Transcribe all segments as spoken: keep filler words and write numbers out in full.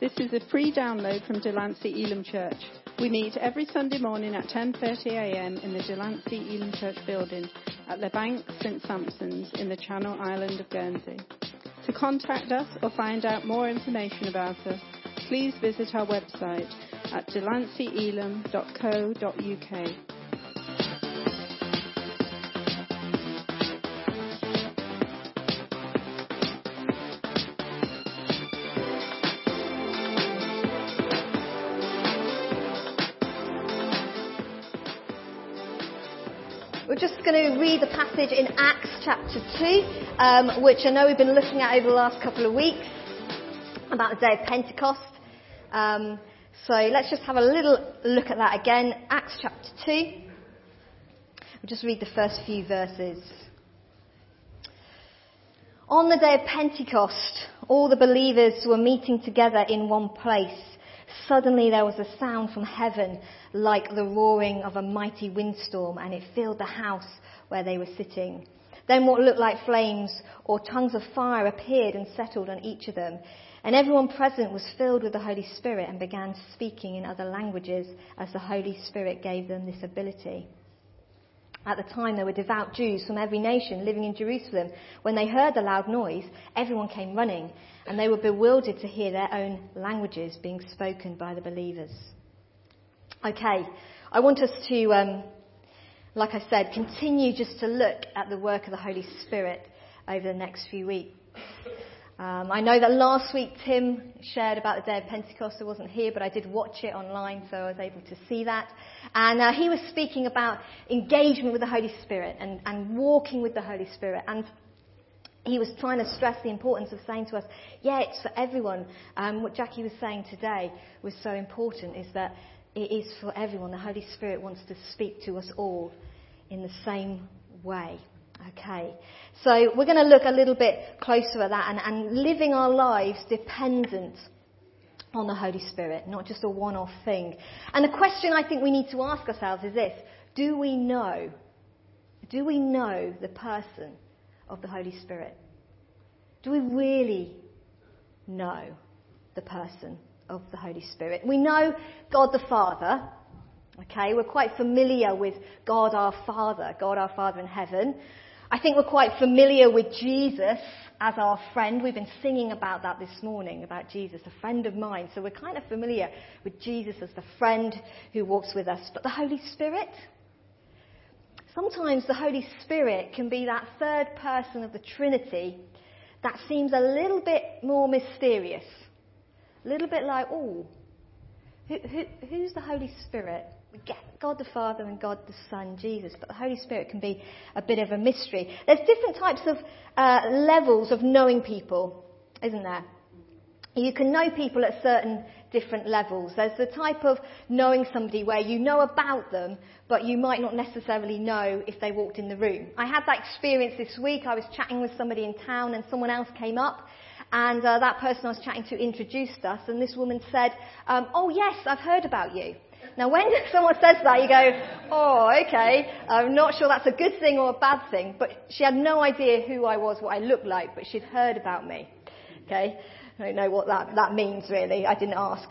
This is a free download from Delancey Elim Church. We meet every Sunday morning at ten thirty a m in the Delancey Elim Church building at the Bank Saint Sampson's in the Channel Island of Guernsey. To contact us or find out more information about us, please visit our website at delancey elim dot co dot u k. We're just going to read the passage in Acts chapter two, um, which I know we've been looking at over the last couple of weeks, about the day of Pentecost. Um, so let's just have a little look at that again. Acts chapter two. We'll just read the first few verses. On the day of Pentecost, all the believers were meeting together in one place. Suddenly there was a sound from heaven like the roaring of a mighty windstorm, and it filled the house where they were sitting. Then what looked like flames or tongues of fire appeared and settled on each of them, and everyone present was filled with the Holy Spirit and began speaking in other languages as the Holy Spirit gave them this ability. At the time there were devout Jews from every nation living in Jerusalem. When they heard the loud noise, everyone came running, and they were bewildered to hear their own languages being spoken by the believers. Okay, I want us to, um, like I said, continue just to look at the work of the Holy Spirit over the next few weeks. Um, I know that last week Tim shared about the day of Pentecost. I wasn't here, but I did watch it online, so I was able to see that. And uh, he was speaking about engagement with the Holy Spirit and, and walking with the Holy Spirit. And he was trying to stress the importance of saying to us, yeah, it's for everyone. Um, what Jackie was saying today was so important, is that it is for everyone. The Holy Spirit wants to speak to us all in the same way. Okay, so we're going to look a little bit closer at that and, and living our lives dependent on the Holy Spirit, not just a one-off thing. And the question I think we need to ask ourselves is this: do we know, do we know the person of the Holy Spirit? Do we really know the person of the Holy Spirit? We know God the Father. Okay, we're quite familiar with God our Father, God our Father in heaven. I think we're quite familiar with Jesus as our friend. We've been singing about that this morning, about Jesus, a friend of mine. So we're kind of familiar with Jesus as the friend who walks with us. But the Holy Spirit? Sometimes the Holy Spirit can be that third person of the Trinity that seems a little bit more mysterious. A little bit like, oh, who, who, who's the Holy Spirit? We get God the Father and God the Son, Jesus, but the Holy Spirit can be a bit of a mystery. There's different types of uh, levels of knowing people, isn't there? You can know people at certain different levels. There's the type of knowing somebody where you know about them, but you might not necessarily know if they walked in the room. I had that experience this week. I was chatting with somebody in town and someone else came up. And uh, that person I was chatting to introduced us, and this woman said, um, oh, yes, I've heard about you. Now, when someone says that, you go, oh, okay, I'm not sure that's a good thing or a bad thing. But she had no idea who I was, what I looked like, but she'd heard about me. Okay, I don't know what that, that means, really. I didn't ask.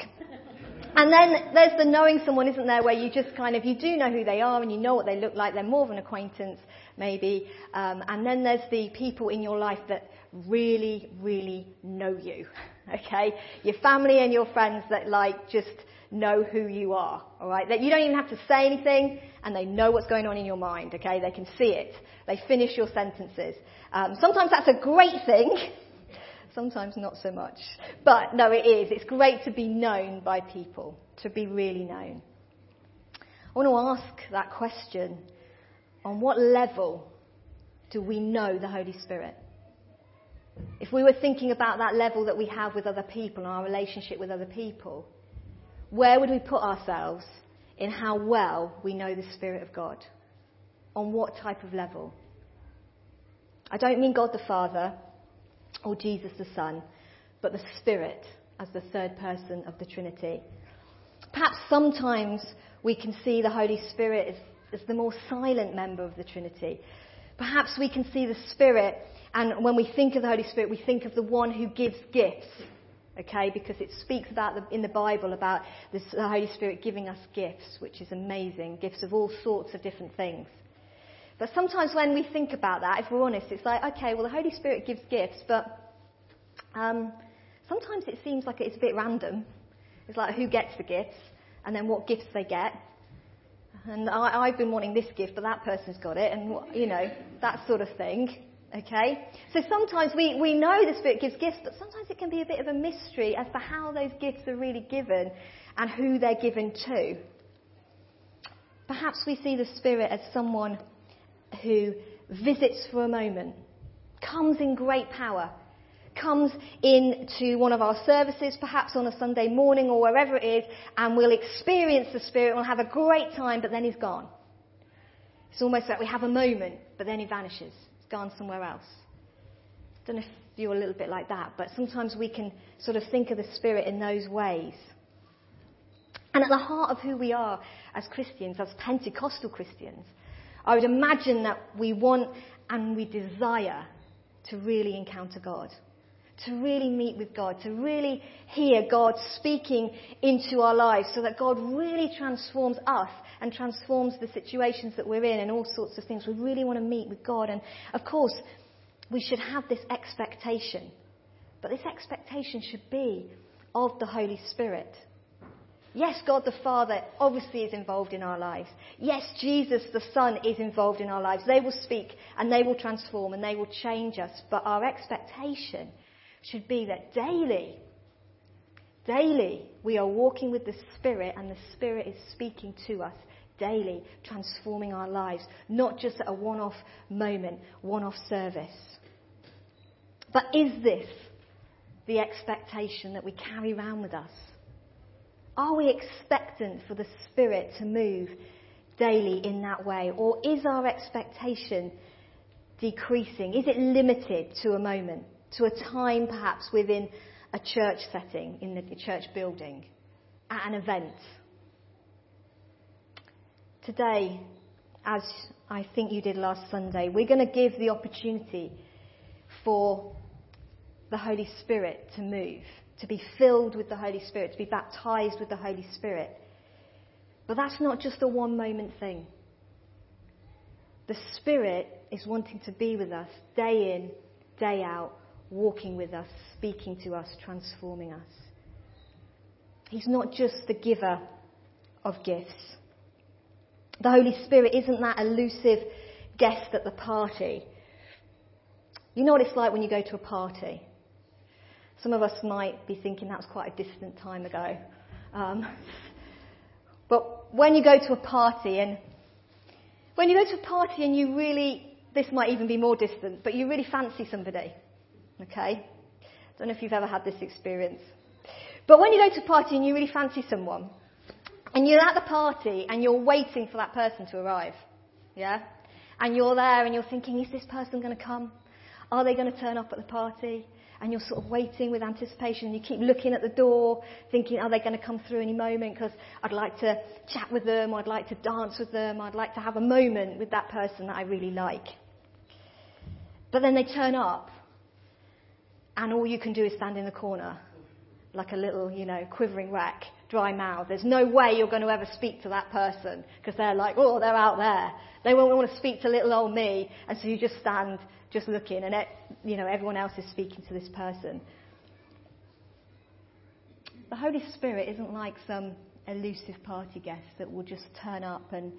And then there's the knowing someone, isn't there, where you just kind of, you do know who they are and you know what they look like. They're more of an acquaintance, maybe. Um, and then there's the people in your life that really, really know you, okay? Your family and your friends that, like, just know who you are, all right? That you don't even have to say anything, and they know what's going on in your mind, okay? They can see it. They finish your sentences. Um, sometimes that's a great thing. Sometimes not so much. But, no, it is. It's great to be known by people, to be really known. I want to ask that question: on what level do we know the Holy Spirit? If we were thinking about that level that we have with other people and our relationship with other people, where would we put ourselves in how well we know the Spirit of God? On what type of level? I don't mean God the Father or Jesus the Son, but the Spirit as the third person of the Trinity. Perhaps sometimes we can see the Holy Spirit as, as the more silent member of the Trinity. Perhaps we can see the Spirit, and when we think of the Holy Spirit, we think of the one who gives gifts. okay? Because it speaks about the, in the Bible about the Holy Spirit giving us gifts, which is amazing, gifts of all sorts of different things. But sometimes when we think about that, if we're honest, it's like, okay, well, the Holy Spirit gives gifts, but um, sometimes it seems like it's a bit random. It's like who gets the gifts and then what gifts they get. And I, I've been wanting this gift, but that person's got it, and, you know, that sort of thing, okay? So sometimes we, we know the Spirit gives gifts, but sometimes it can be a bit of a mystery as to how those gifts are really given and who they're given to. Perhaps we see the Spirit as someone who visits for a moment, comes in great power, comes into one of our services, perhaps on a Sunday morning or wherever it is, and we'll experience the Spirit, we'll have a great time, but then he's gone. It's almost like we have a moment, but then he vanishes. He's gone somewhere else. I don't know if you're a little bit like that, but sometimes we can sort of think of the Spirit in those ways. And at the heart of who we are as Christians, as Pentecostal Christians, I would imagine that we want and we desire to really encounter God, to really meet with God, to really hear God speaking into our lives so that God really transforms us and transforms the situations that we're in and all sorts of things. We really want to meet with God. And, of course, we should have this expectation. But this expectation should be of the Holy Spirit. Yes, God the Father obviously is involved in our lives. Yes, Jesus the Son is involved in our lives. They will speak and they will transform and they will change us. But our expectation should be that daily, daily we are walking with the Spirit and the Spirit is speaking to us daily, transforming our lives, not just at a one-off moment, one-off service. But is this the expectation that we carry around with us? Are we expectant for the Spirit to move daily in that way? Or is our expectation decreasing? Is it limited to a moment? To a time perhaps within a church setting, in the church building, at an event. Today, as I think you did last Sunday, we're going to give the opportunity for the Holy Spirit to move, to be filled with the Holy Spirit, to be baptized with the Holy Spirit. But that's not just a one moment thing. The Spirit is wanting to be with us day in, day out, walking with us, speaking to us, transforming us. He's not just the giver of gifts. The Holy Spirit isn't that elusive guest at the party. You know what it's like when you go to a party. Some of us might be thinking that was quite a distant time ago. Um, but when you go to a party and when you go to a party and you really, this might even be more distant, but you really fancy somebody. Okay? I don't know if you've ever had this experience. But when you go to a party and you really fancy someone, and you're at the party and you're waiting for that person to arrive, yeah? And you're there and you're thinking, is this person going to come? Are they going to turn up at the party? And you're sort of waiting with anticipation. You keep looking at the door, thinking, are they going to come through any moment? Because I'd like to chat with them, I'd like to dance with them, I'd like to have a moment with that person that I really like. But then they turn up. And all you can do is stand in the corner, like a little, you know, quivering wreck, dry mouth. There's no way you're going to ever speak to that person because they're like, oh, they're out there. They won't want to speak to little old me. And so you just stand, just looking, and, it, you know, everyone else is speaking to this person. The Holy Spirit isn't like some elusive party guest that will just turn up and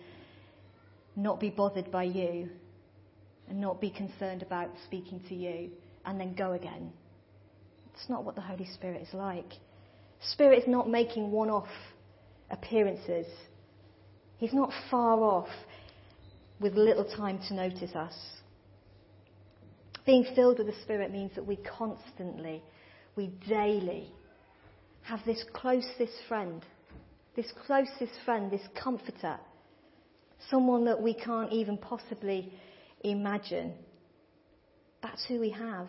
not be bothered by you and not be concerned about speaking to you and then go again. It's not what the Holy Spirit is like. Spirit is not making one-off appearances. He's not far off with little time to notice us. Being filled with the Spirit means that we constantly, we daily have this closest friend, this closest friend, this comforter, someone that we can't even possibly imagine. That's who we have.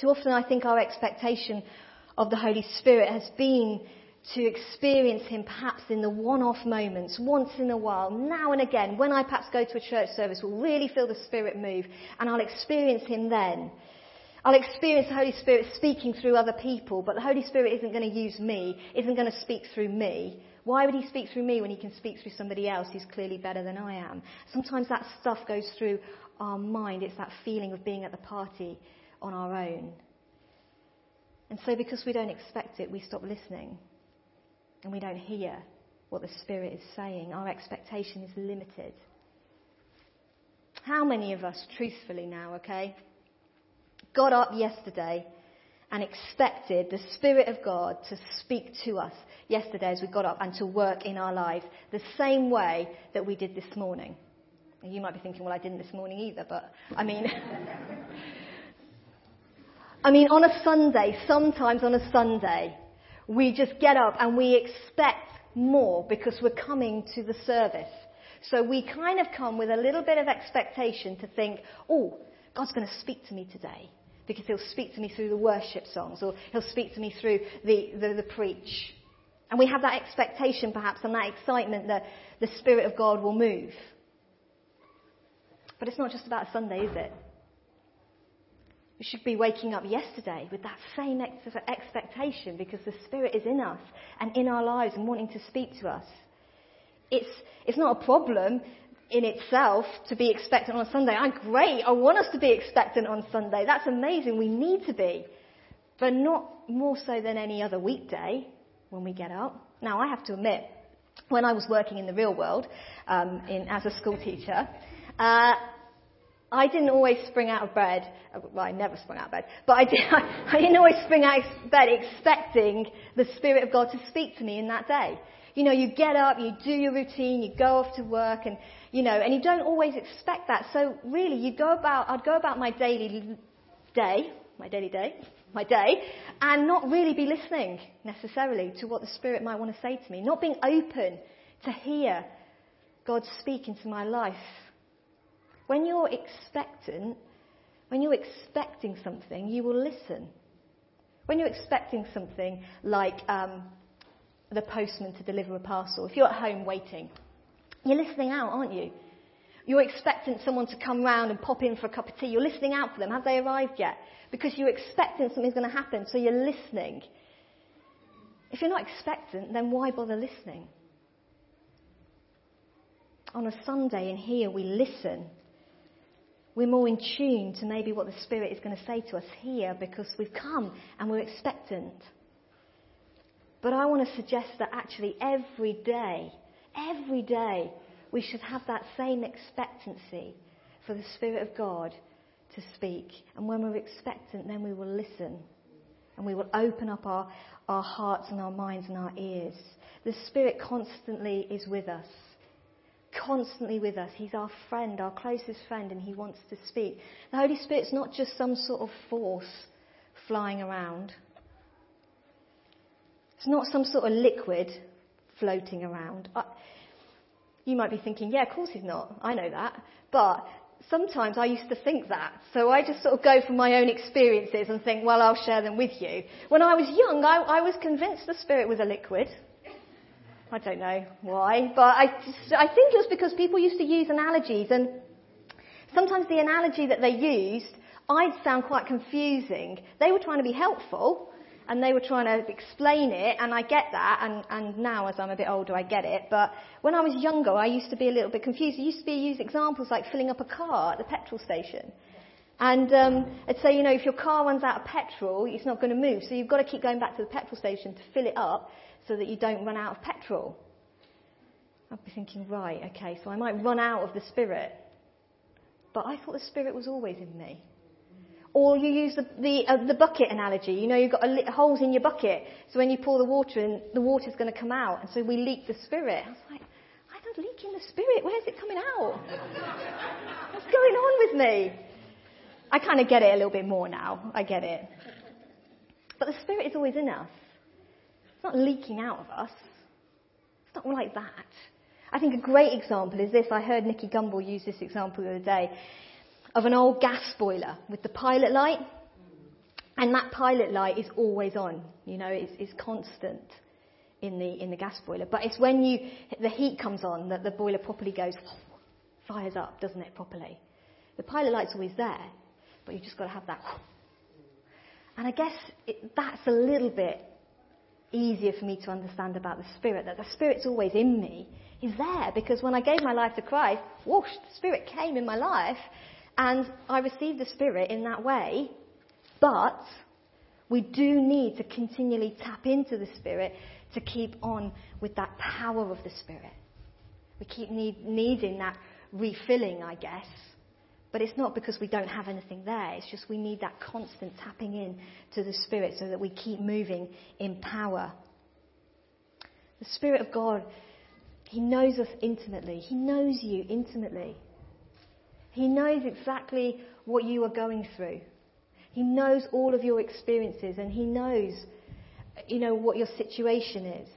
Too often I think our expectation of the Holy Spirit has been to experience him perhaps in the one-off moments, once in a while, now and again. When I perhaps go to a church service, we'll really feel the Spirit move and I'll experience him then. I'll experience the Holy Spirit speaking through other people, but the Holy Spirit isn't going to use me, isn't going to speak through me. Why would he speak through me when he can speak through somebody else who's clearly better than I am? Sometimes that stuff goes through our mind. It's that feeling of being at the party on our own. And so because we don't expect it, we stop listening and we don't hear what the Spirit is saying. Our expectation is limited. How many of us, truthfully now, okay, got up yesterday and expected the Spirit of God to speak to us yesterday as we got up and to work in our lives the same way that we did this morning? And you might be thinking, well, I didn't this morning either, but I mean... I mean, on a Sunday, sometimes on a Sunday, we just get up and we expect more because we're coming to the service. So we kind of come with a little bit of expectation to think, oh, God's going to speak to me today because he'll speak to me through the worship songs, or he'll speak to me through the, the, the preach. And we have that expectation perhaps and that excitement that the Spirit of God will move. But it's not just about Sunday, is it? We should be waking up yesterday with that same ex- expectation because the Spirit is in us and in our lives and wanting to speak to us. It's it's not a problem in itself to be expectant on Sunday. I'm great. I want us to be expectant on Sunday. That's amazing. We need to be. But not more so than any other weekday when we get up. Now, I have to admit, when I was working in the real world um, in as a school teacher... Uh, I didn't always spring out of bed, well I never sprung out of bed, but I, did, I, I didn't always spring out of bed expecting the Spirit of God to speak to me in that day. You know, you get up, you do your routine, you go off to work, and you know, and you don't always expect that. So really, you go about, I'd go about my daily day, my daily day, my day, and not really be listening necessarily to what the Spirit might want to say to me, not being open to hear God speak into my life. When you're expectant, when you're expecting something, you will listen. When you're expecting something like um, the postman to deliver a parcel, if you're at home waiting, you're listening out, aren't you? You're expecting someone to come round and pop in for a cup of tea. You're listening out for them. Have they arrived yet? Because you're expecting something's going to happen, so you're listening. If you're not expectant, then why bother listening? On a Sunday in here, we listen. We're more in tune to maybe what the Spirit is going to say to us here because we've come and we're expectant. But I want to suggest that actually every day, every day, we should have that same expectancy for the Spirit of God to speak. And when we're expectant, then we will listen and we will open up our, our hearts and our minds and our ears. The Spirit constantly is with us. Constantly with us. He's our friend, our closest friend, and he wants to speak. The Holy Spirit's not just some sort of force flying around. It's not some sort of liquid floating around. I, you might be thinking, yeah, of course he's not. I know that. But sometimes I used to think that. So I just sort of go from my own experiences and think, well, I'll share them with you. When I was young, I, I was convinced the Spirit was a liquid. I don't know why, but I, I think it was because people used to use analogies, and sometimes the analogy that they used, I'd sound quite confusing. They were trying to be helpful, and they were trying to explain it, and I get that, and, and now as I'm a bit older I get it, but when I was younger I used to be a little bit confused. I used to be used examples like filling up a car at the petrol station. And um, I'd say, you know, if your car runs out of petrol, it's not going to move. So you've got to keep going back to the petrol station to fill it up so that you don't run out of petrol. I'd be thinking, right, okay, so I might run out of the Spirit. But I thought the Spirit was always in me. Or you use the the, uh, the bucket analogy. You know, you've got a li- holes in your bucket. So when you pour the water in, the water's going to come out. And so we leak the Spirit. I was like, I don't leak in the Spirit. Where's it coming out? What's going on with me? I kind of get it a little bit more now. I get it. But the Spirit is always in us. It's not leaking out of us. It's not like that. I think a great example is this. I heard Nicky Gumbel use this example the other day of an old gas boiler with the pilot light. And that pilot light is always on. You know, it's, it's constant in the in the gas boiler. But it's when you the heat comes on that the boiler properly goes, fires up, doesn't it, properly? The pilot light's always there. But you've just got to have that And I guess it, that's a little bit easier for me to understand about the Spirit, that the Spirit's always in me. He's there, because when I gave my life to Christ, whoosh, the Spirit came in my life, and I received the Spirit in that way. But we do need to continually tap into the Spirit to keep on with that power of the Spirit. We keep need, needing that refilling, I guess. But it's not because we don't have anything there. It's just we need that constant tapping in to the Spirit so that we keep moving in power. The Spirit of God, He knows us intimately. He knows you intimately. He knows exactly what you are going through. He knows all of your experiences, and He knows, you know, what your situation is.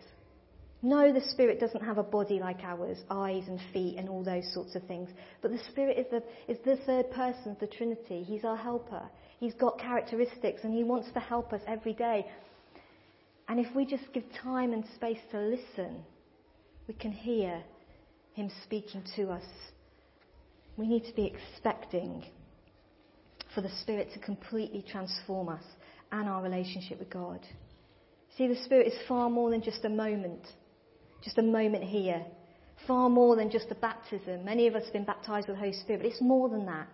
No, the Spirit doesn't have a body like ours, eyes and feet and all those sorts of things. But the Spirit is the, is the third person of the Trinity. He's our helper. He's got characteristics, and He wants to help us every day. And if we just give time and space to listen, we can hear Him speaking to us. We need to be expecting for the Spirit to completely transform us and our relationship with God. See, the Spirit is far more than just a moment. Just a moment here. Far more than just a baptism. Many of us have been baptised with the Holy Spirit, but it's more than that.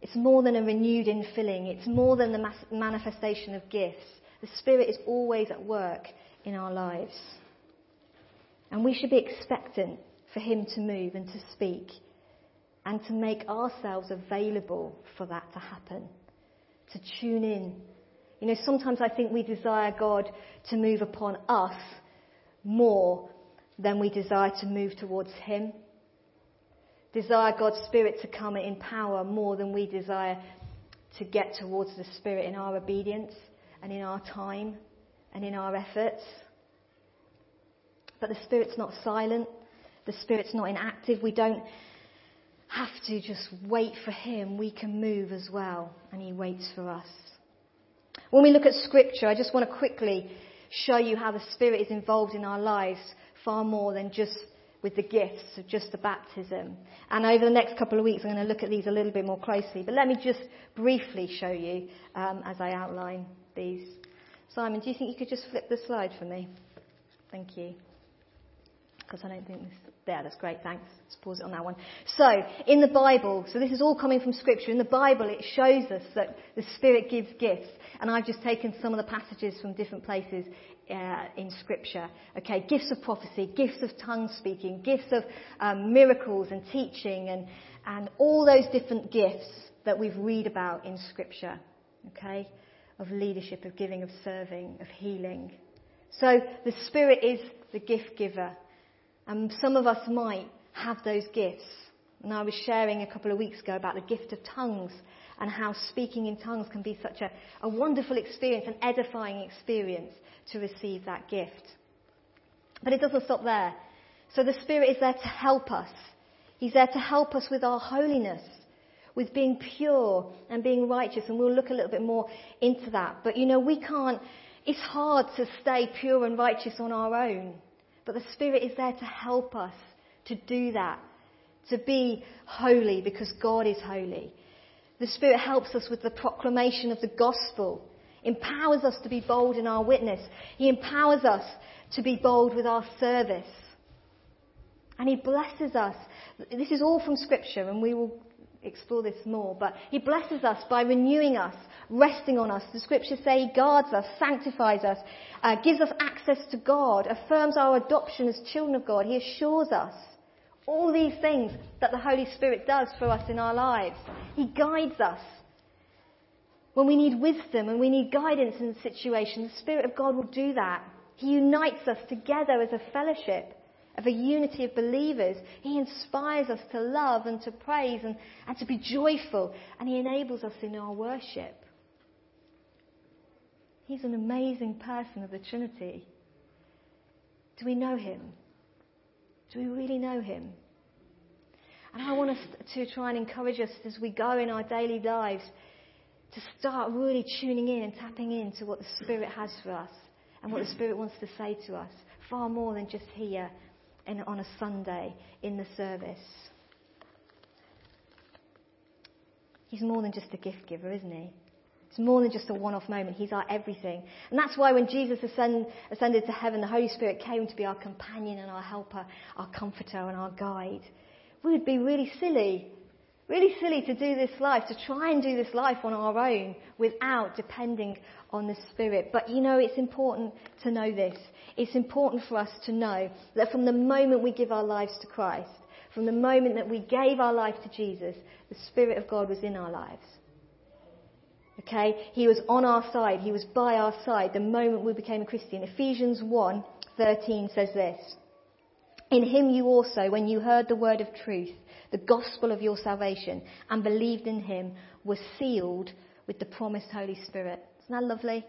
It's more than a renewed infilling. It's more than the manifestation of gifts. The Spirit is always at work in our lives. And we should be expectant for Him to move and to speak and to make ourselves available for that to happen. To tune in. You know, sometimes I think we desire God to move upon us more than we desire to move towards Him. Desire God's Spirit to come in power more than we desire to get towards the Spirit in our obedience and in our time and in our efforts. But the Spirit's not silent. The Spirit's not inactive. We don't have to just wait for Him. We can move as well, and He waits for us. When we look at Scripture, I just want to quickly show you how the Spirit is involved in our lives far more than just with the gifts, or just the baptism. And over the next couple of weeks, I'm going to look at these a little bit more closely. But let me just briefly show you um, as I outline these. Simon, do you think you could just flip the slide for me? Thank you. Because I don't think this... There, that's great, thanks. Let's pause it on that one. So, in the Bible, so this is all coming from Scripture. In the Bible, it shows us that the Spirit gives gifts. And I've just taken some of the passages from different places uh, in Scripture. Okay, gifts of prophecy, gifts of tongue speaking, gifts of um, miracles and teaching and, and all those different gifts that we've read about in Scripture. Okay, of leadership, of giving, of serving, of healing. So, the Spirit is the gift giver. And some of us might have those gifts. And I was sharing a couple of weeks ago about the gift of tongues and how speaking in tongues can be such a, a wonderful experience, an edifying experience to receive that gift. But it doesn't stop there. So the Spirit is there to help us. He's there to help us with our holiness, with being pure and being righteous. And we'll look a little bit more into that. But, you know, we can't, it's hard to stay pure and righteous on our own. But the Spirit is there to help us to do that, to be holy because God is holy. The Spirit helps us with the proclamation of the gospel, empowers us to be bold in our witness. He empowers us to be bold with our service. And He blesses us. This is all from Scripture, and we will explore this more, but He blesses us by renewing us, resting on us. The Scriptures say He guards us, sanctifies us, uh, gives us access to God, affirms our adoption as children of God. He assures us all these things that the Holy Spirit does for us in our lives. He guides us. When we need wisdom and we need guidance in a situation, the Spirit of God will do that. He unites us together as a fellowship, of a unity of believers. He inspires us to love and to praise and, and to be joyful. And He enables us in our worship. He's an amazing person of the Trinity. Do we know Him? Do we really know Him? And I want us to try and encourage us as we go in our daily lives to start really tuning in and tapping into what the Spirit has for us and what the Spirit wants to say to us, far more than just here and on a Sunday in the service. He's more than just a gift giver, isn't He? It's more than just a one-off moment. He's our everything. And that's why when Jesus ascend, ascended to heaven, the Holy Spirit came to be our companion and our helper, our comforter and our guide. We would be really silly, really silly to do this life, to try and do this life on our own without depending on the Spirit. But you know, it's important to know this. It's important for us to know that from the moment we give our lives to Christ, from the moment that we gave our life to Jesus, the Spirit of God was in our lives. Okay, he was on our side, he was by our side the moment we became a Christian. Ephesians one thirteen says this, "In him you also, when you heard the word of truth, the gospel of your salvation, and believed in him, were sealed with the promised Holy Spirit." Isn't that lovely?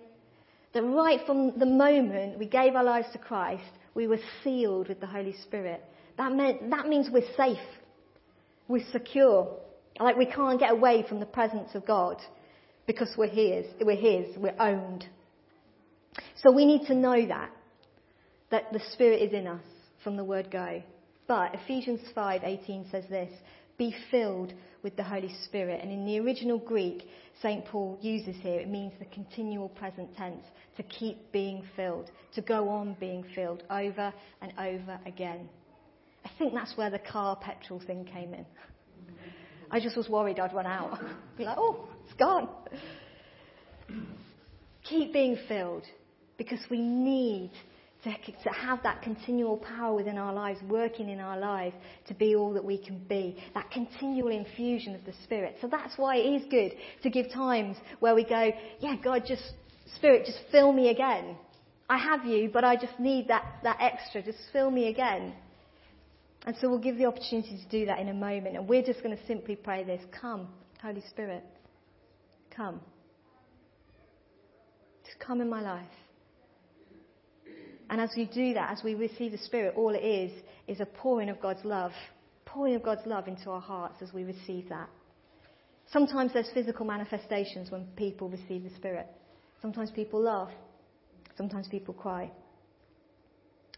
That right from the moment we gave our lives to Christ, we were sealed with the Holy Spirit. That meant, that means we're safe, we're secure, like we can't get away from the presence of God. Because we're his, we're his, we're owned. So we need to know that, that the Spirit is in us from the word go. But Ephesians five eighteen says this, "Be filled with the Holy Spirit." And in the original Greek, Saint Paul uses here, it means the continual present tense, to keep being filled, to go on being filled over and over again. I think that's where the car petrol thing came in. I just was worried I'd run out. Be like, oh, it's gone. Keep being filled, because we need to, to have that continual power within our lives, working in our lives to be all that we can be, that continual infusion of the Spirit. So that's why it is good to give times where we go, yeah, God, just, Spirit, just fill me again. I have you, but I just need that, that extra. Just fill me again. And so we'll give the opportunity to do that in a moment. And we're just going to simply pray this. Come, Holy Spirit. Come. Just come in my life. And as we do that, as we receive the Spirit, all it is is a pouring of God's love. Pouring of God's love into our hearts as we receive that. Sometimes there's physical manifestations when people receive the Spirit. Sometimes people laugh. Sometimes people cry.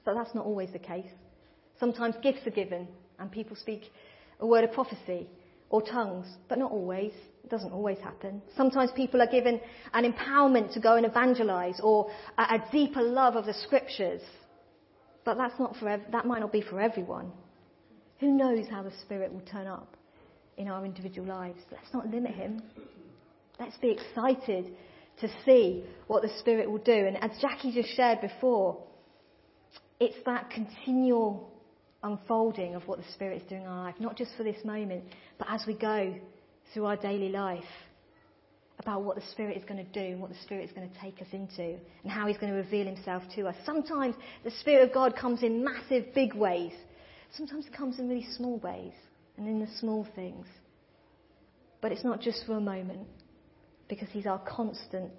But that's not always the case. Sometimes gifts are given and people speak a word of prophecy or tongues, but not always. It doesn't always happen. Sometimes people are given an empowerment to go and evangelize or a, a deeper love of the Scriptures, but that's not for ev- that might not be for everyone. Who knows how the Spirit will turn up in our individual lives? Let's not limit him. Let's be excited to see what the Spirit will do. And as Jackie just shared before, it's that continual unfolding of what the Spirit is doing in our life, not just for this moment, but as we go through our daily life, about what the Spirit is going to do and what the Spirit is going to take us into and how he's going to reveal himself to us. Sometimes the Spirit of God comes in massive, big ways. Sometimes it comes in really small ways and in the small things. But it's not just for a moment, because he's our constant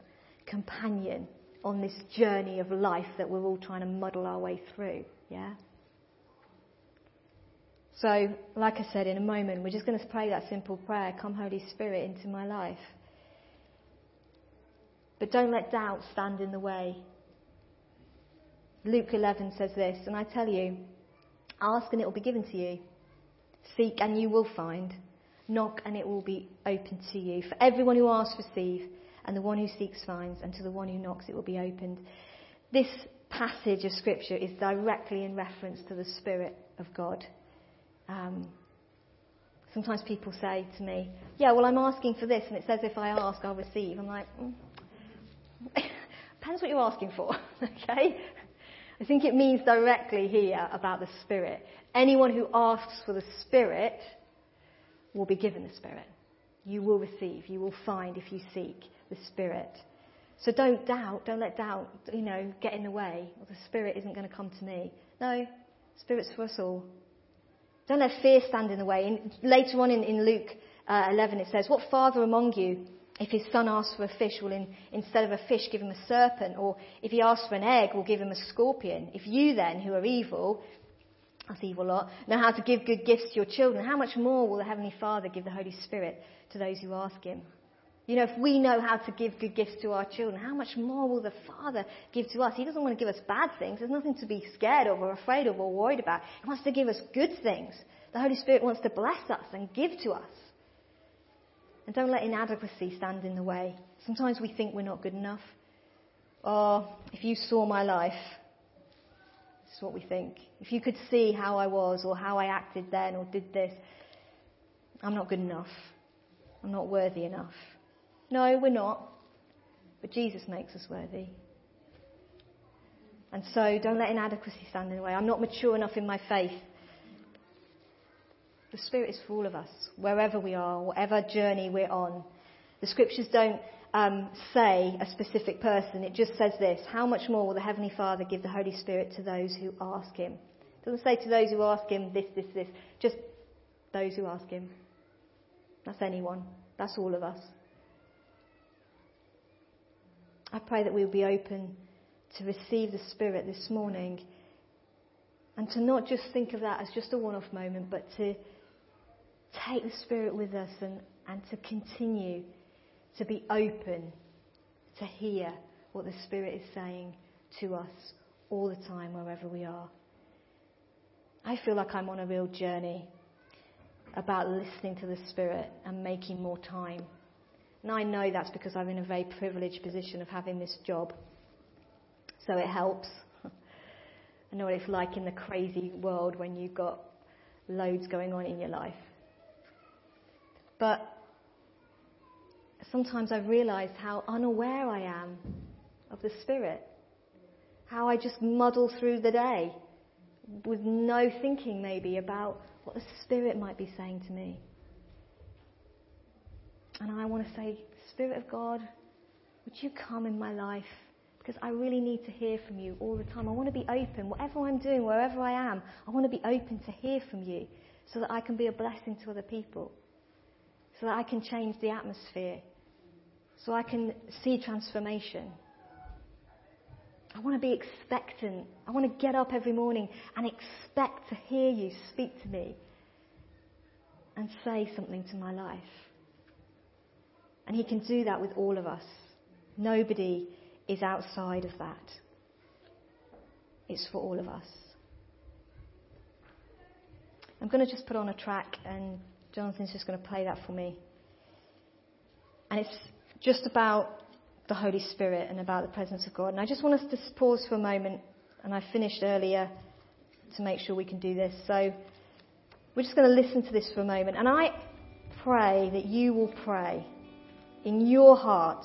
companion on this journey of life that we're all trying to muddle our way through, yeah? So, like I said, in a moment, we're just going to pray that simple prayer, come Holy Spirit into my life. But don't let doubt stand in the way. Luke eleven says this, "And I tell you, ask and it will be given to you. Seek and you will find. Knock and it will be opened to you. For everyone who asks receives, and the one who seeks finds, and to the one who knocks it will be opened." This passage of Scripture is directly in reference to the Spirit of God. Um, sometimes people say to me, yeah, well, I'm asking for this, and it says if I ask, I'll receive. I'm like, mm. Depends what you're asking for, okay? I think it means directly here about the Spirit. Anyone who asks for the Spirit will be given the Spirit. You will receive, you will find if you seek the Spirit. So don't doubt, don't let doubt, you know, get in the way. Well, the Spirit isn't going to come to me. No, Spirit's for us all. Don't let fear stand in the way. In, later on in, in Luke uh, eleven it says, "What father among you, if his son asks for a fish, will in, instead of a fish give him a serpent? Or if he asks for an egg, will give him a scorpion? If you then, who are evil," that's evil lot, "know how to give good gifts to your children, how much more will the Heavenly Father give the Holy Spirit to those who ask him?" You know, if we know how to give good gifts to our children, how much more will the Father give to us? He doesn't want to give us bad things. There's nothing to be scared of or afraid of or worried about. He wants to give us good things. The Holy Spirit wants to bless us and give to us. And don't let inadequacy stand in the way. Sometimes we think we're not good enough. Oh, if you saw my life, this is what we think. If you could see how I was or how I acted then or did this, I'm not good enough. I'm not worthy enough. No, we're not. But Jesus makes us worthy. And so don't let inadequacy stand in the way. I'm not mature enough in my faith. The Spirit is for all of us, wherever we are, whatever journey we're on. The Scriptures don't um, say a specific person. It just says this: how much more will the Heavenly Father give the Holy Spirit to those who ask Him? It doesn't say to those who ask Him this, this, this. Just those who ask Him. That's anyone. That's all of us. I pray that we will be open to receive the Spirit this morning, and to not just think of that as just a one-off moment, but to take the Spirit with us and, and to continue to be open to hear what the Spirit is saying to us all the time, wherever we are. I feel like I'm on a real journey about listening to the Spirit and making more time. And I know that's because I'm in a very privileged position of having this job. So it helps. I know what it's like in the crazy world when you've got loads going on in your life. But sometimes I've realised how unaware I am of the Spirit. How I just muddle through the day with no thinking maybe about what the Spirit might be saying to me. And I want to say, Spirit of God, would you come in my life? Because I really need to hear from you all the time. I want to be open. Whatever I'm doing, wherever I am, I want to be open to hear from you so that I can be a blessing to other people, so that I can change the atmosphere, so I can see transformation. I want to be expectant. I want to get up every morning and expect to hear you speak to me and say something to my life. And He can do that with all of us. Nobody is outside of that. It's for all of us. I'm going to just put on a track, and Jonathan's just going to play that for me. And it's just about the Holy Spirit and about the presence of God. And I just want us to pause for a moment, and I finished earlier to make sure we can do this. So we're just going to listen to this for a moment. And I pray that you will pray in your heart,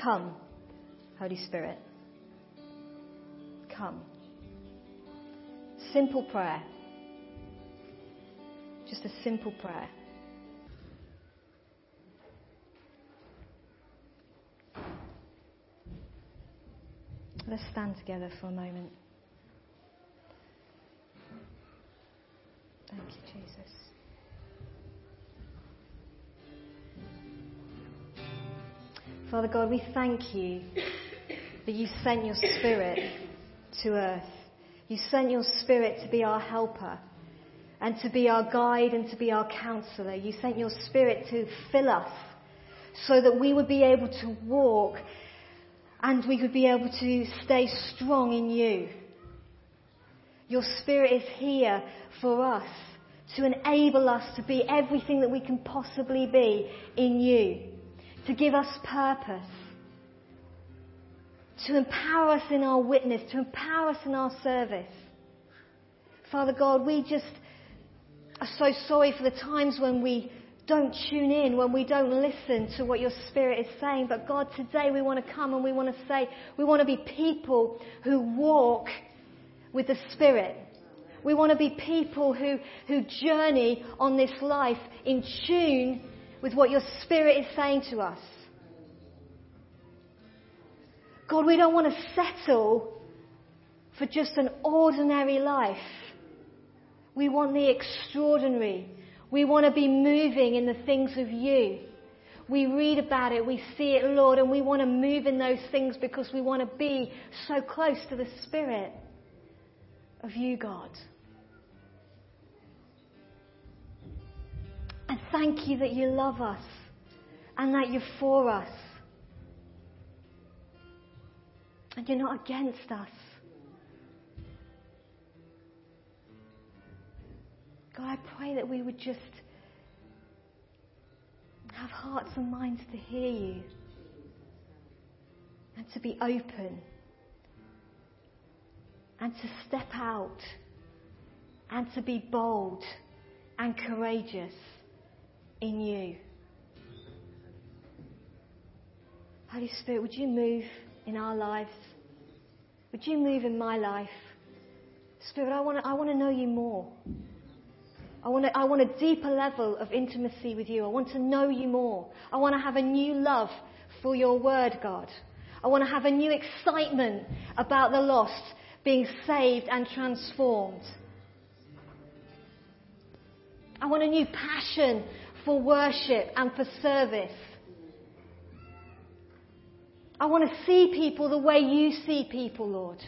come, Holy Spirit, come. Simple prayer. Just a simple prayer. Let's stand together for a moment. Thank you, Jesus. Father God, we thank you that you sent your Spirit to earth. You sent your Spirit to be our helper and to be our guide and to be our counsellor. You sent your Spirit to fill us so that we would be able to walk and we could be able to stay strong in you. Your Spirit is here for us to enable us to be everything that we can possibly be in you. To give us purpose, to empower us in our witness, to empower us in our service. Father God, we just are so sorry for the times when we don't tune in, when we don't listen to what your Spirit is saying. But God, today we want to come and we want to say, we want to be people who walk with the Spirit. We want to be people who, who journey on this life in tune with what your Spirit is saying to us. God, we don't want to settle for just an ordinary life. We want the extraordinary. We want to be moving in the things of you. We read about it, we see it, Lord, and we want to move in those things because we want to be so close to the Spirit of you, God. And thank you that you love us and that you're for us. And you're not against us. God, I pray that we would just have hearts and minds to hear you and to be open and to step out and to be bold and courageous in you. Holy Spirit, would you move in our lives? Would you move in my life? Spirit, I want to I want to know you more. I want to, I want a deeper level of intimacy with you. I want to know you more. I want to have a new love for your word, God. I want to have a new excitement about the lost being saved and transformed. I want a new passion for worship and for service. I want to see people the way you see people, Lord.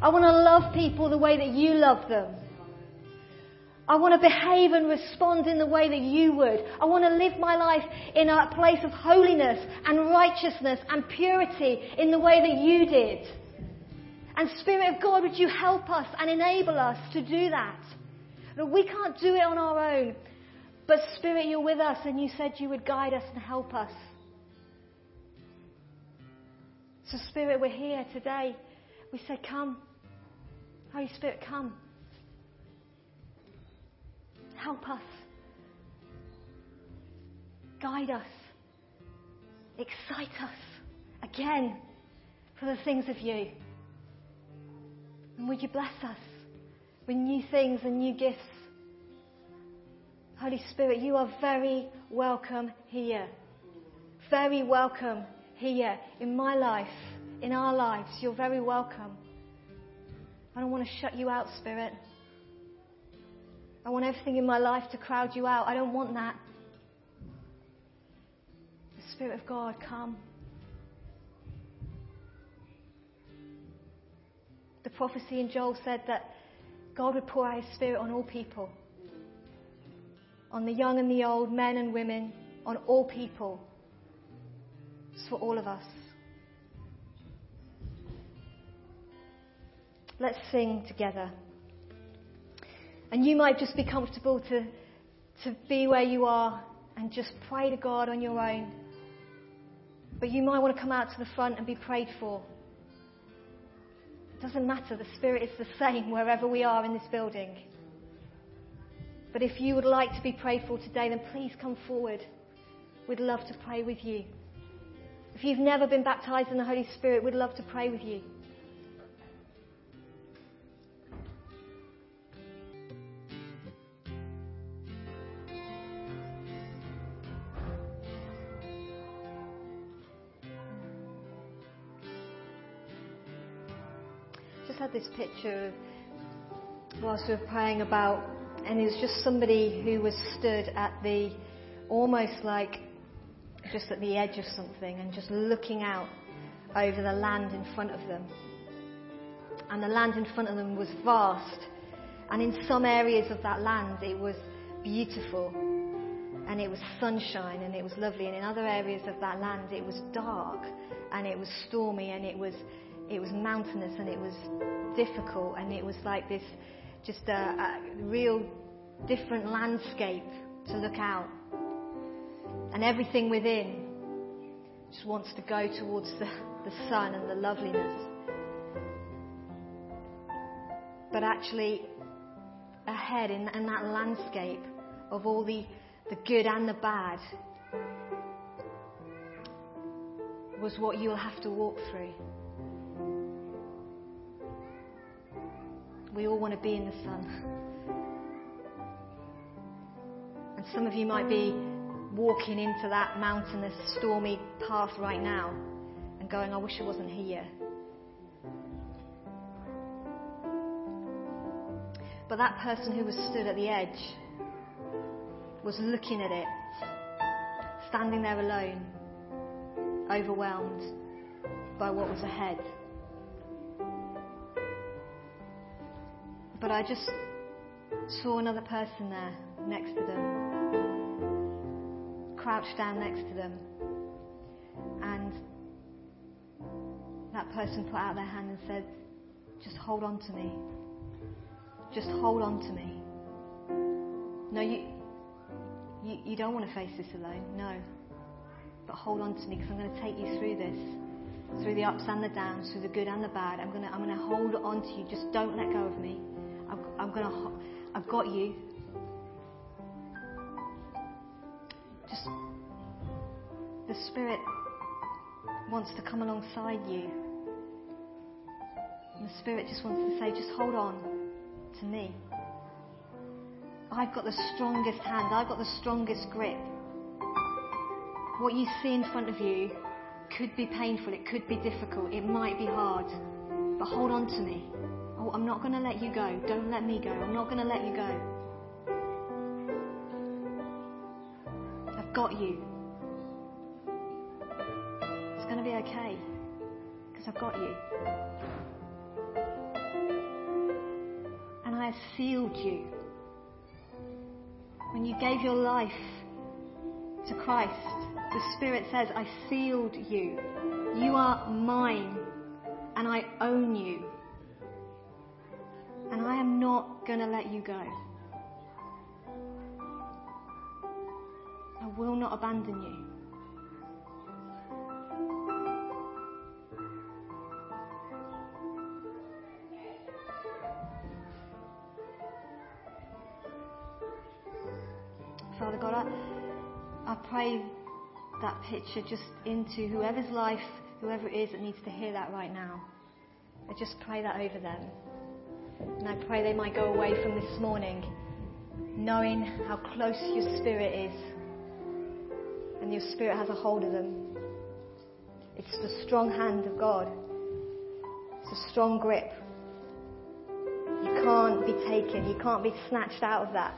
I want to love people the way that you love them. I want to behave and respond in the way that you would. I want to live my life in a place of holiness and righteousness and purity in the way that you did. And Spirit of God, would you help us and enable us to do that? Lord, we can't do it on our own. But Spirit, you're with us and you said you would guide us and help us. So Spirit, we're here today. We say, come. Holy Spirit, come. Help us. Guide us. Excite us again for the things of you. And would you bless us with new things and new gifts? Holy Spirit, you are very welcome here. Very welcome here in my life. In our lives, you're very welcome. I don't want to shut you out, Spirit. I want everything in my life to crowd you out. I don't want that. The Spirit of God, come. The prophecy in Joel said that God would pour out His Spirit on all people. On the young and the old, men and women, on all people. It's for all of us. Let's sing together. And you might just be comfortable to, to be where you are and just pray to God on your own. But you might want to come out to the front and be prayed for. It doesn't matter, the Spirit is the same wherever we are in this building. But if you would like to be prayed for today, then please come forward. We'd love to pray with you. If you've never been baptized in the Holy Spirit, we'd love to pray with you. Had this picture whilst we were praying about, and it was just somebody who was stood at the almost like just at the edge of something and just looking out over the land in front of them, and the land in front of them was vast, and in some areas of that land it was beautiful and it was sunshine and it was lovely, and in other areas of that land it was dark and it was stormy and it was It was mountainous and it was difficult, and it was like this just a, a real different landscape to look out. And everything within just wants to go towards the, the sun and the loveliness. But actually ahead in, in that landscape of all the, the good and the bad was what you'll have to walk through. We all want to be in the sun. And some of you might be walking into that mountainous, stormy path right now and going, I wish I wasn't here. But that person who was stood at the edge was looking at it, standing there alone, overwhelmed by what was ahead. But I just saw another person there next to them, crouched down next to them, and that person put out their hand and said, just hold on to me, just hold on to me. No, you, you, you don't want to face this alone, no. but hold on to me, because I'm going to take you through this, through the ups and the downs, through the good and the bad. I'm going to, I'm going to hold on to you. Just don't let go of me. I'm, I'm going to, I've got you. Just, the Spirit wants to come alongside you. And the Spirit just wants to say, just hold on to me. I've got the strongest hand. I've got the strongest grip. What you see in front of you could be painful. It could be difficult. It might be hard. But hold on to me. Oh, I'm not going to let you go. Don't let me go. I'm not going to let you go. I've got you. It's going to be okay, because I've got you. And I have sealed you. When you gave your life to Christ, the Spirit says, I sealed you. You are mine, and I own you. And I am not going to let you go. I will not abandon you. Father God, I, I pray that picture just into whoever's life, whoever it is that needs to hear that right now. I just pray that over them. And I pray they might go away from this morning knowing how close your Spirit is. And your Spirit has a hold of them. It's the strong hand of God. It's a strong grip. You can't be taken. You can't be snatched out of that.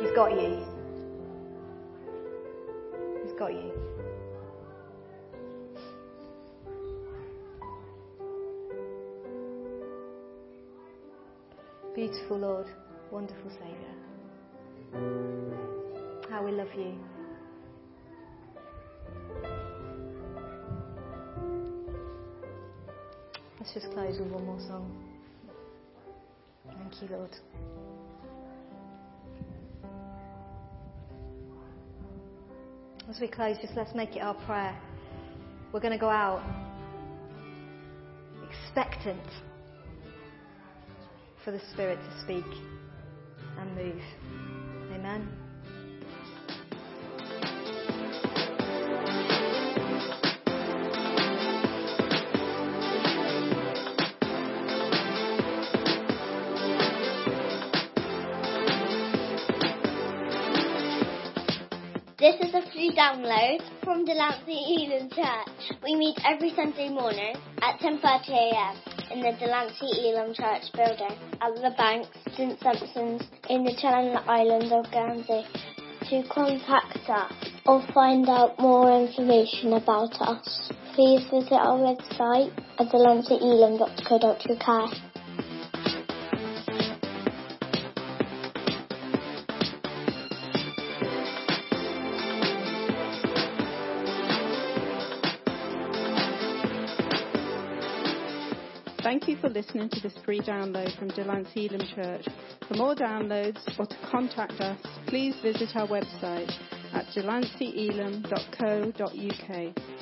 He's got you. He's got you. Beautiful Lord, wonderful Saviour. How we love you. Let's just close with one more song. Thank you, Lord. As we close, just let's make it our prayer. We're going to go out expectant for the Spirit to speak and move. Amen. This is a free download from Delancey Elim Church. We meet every Sunday morning at ten thirty a m in the Delancey Elim Church building at the Bank Saint Sampson's in the Channel Islands of Guernsey. To contact us or find out more information about us, please visit our website at delancey elim dot co dot u k. Thank you for listening to this free download from Delancey Elim Church. For more downloads or to contact us, please visit our website at delancey elim dot co dot u k.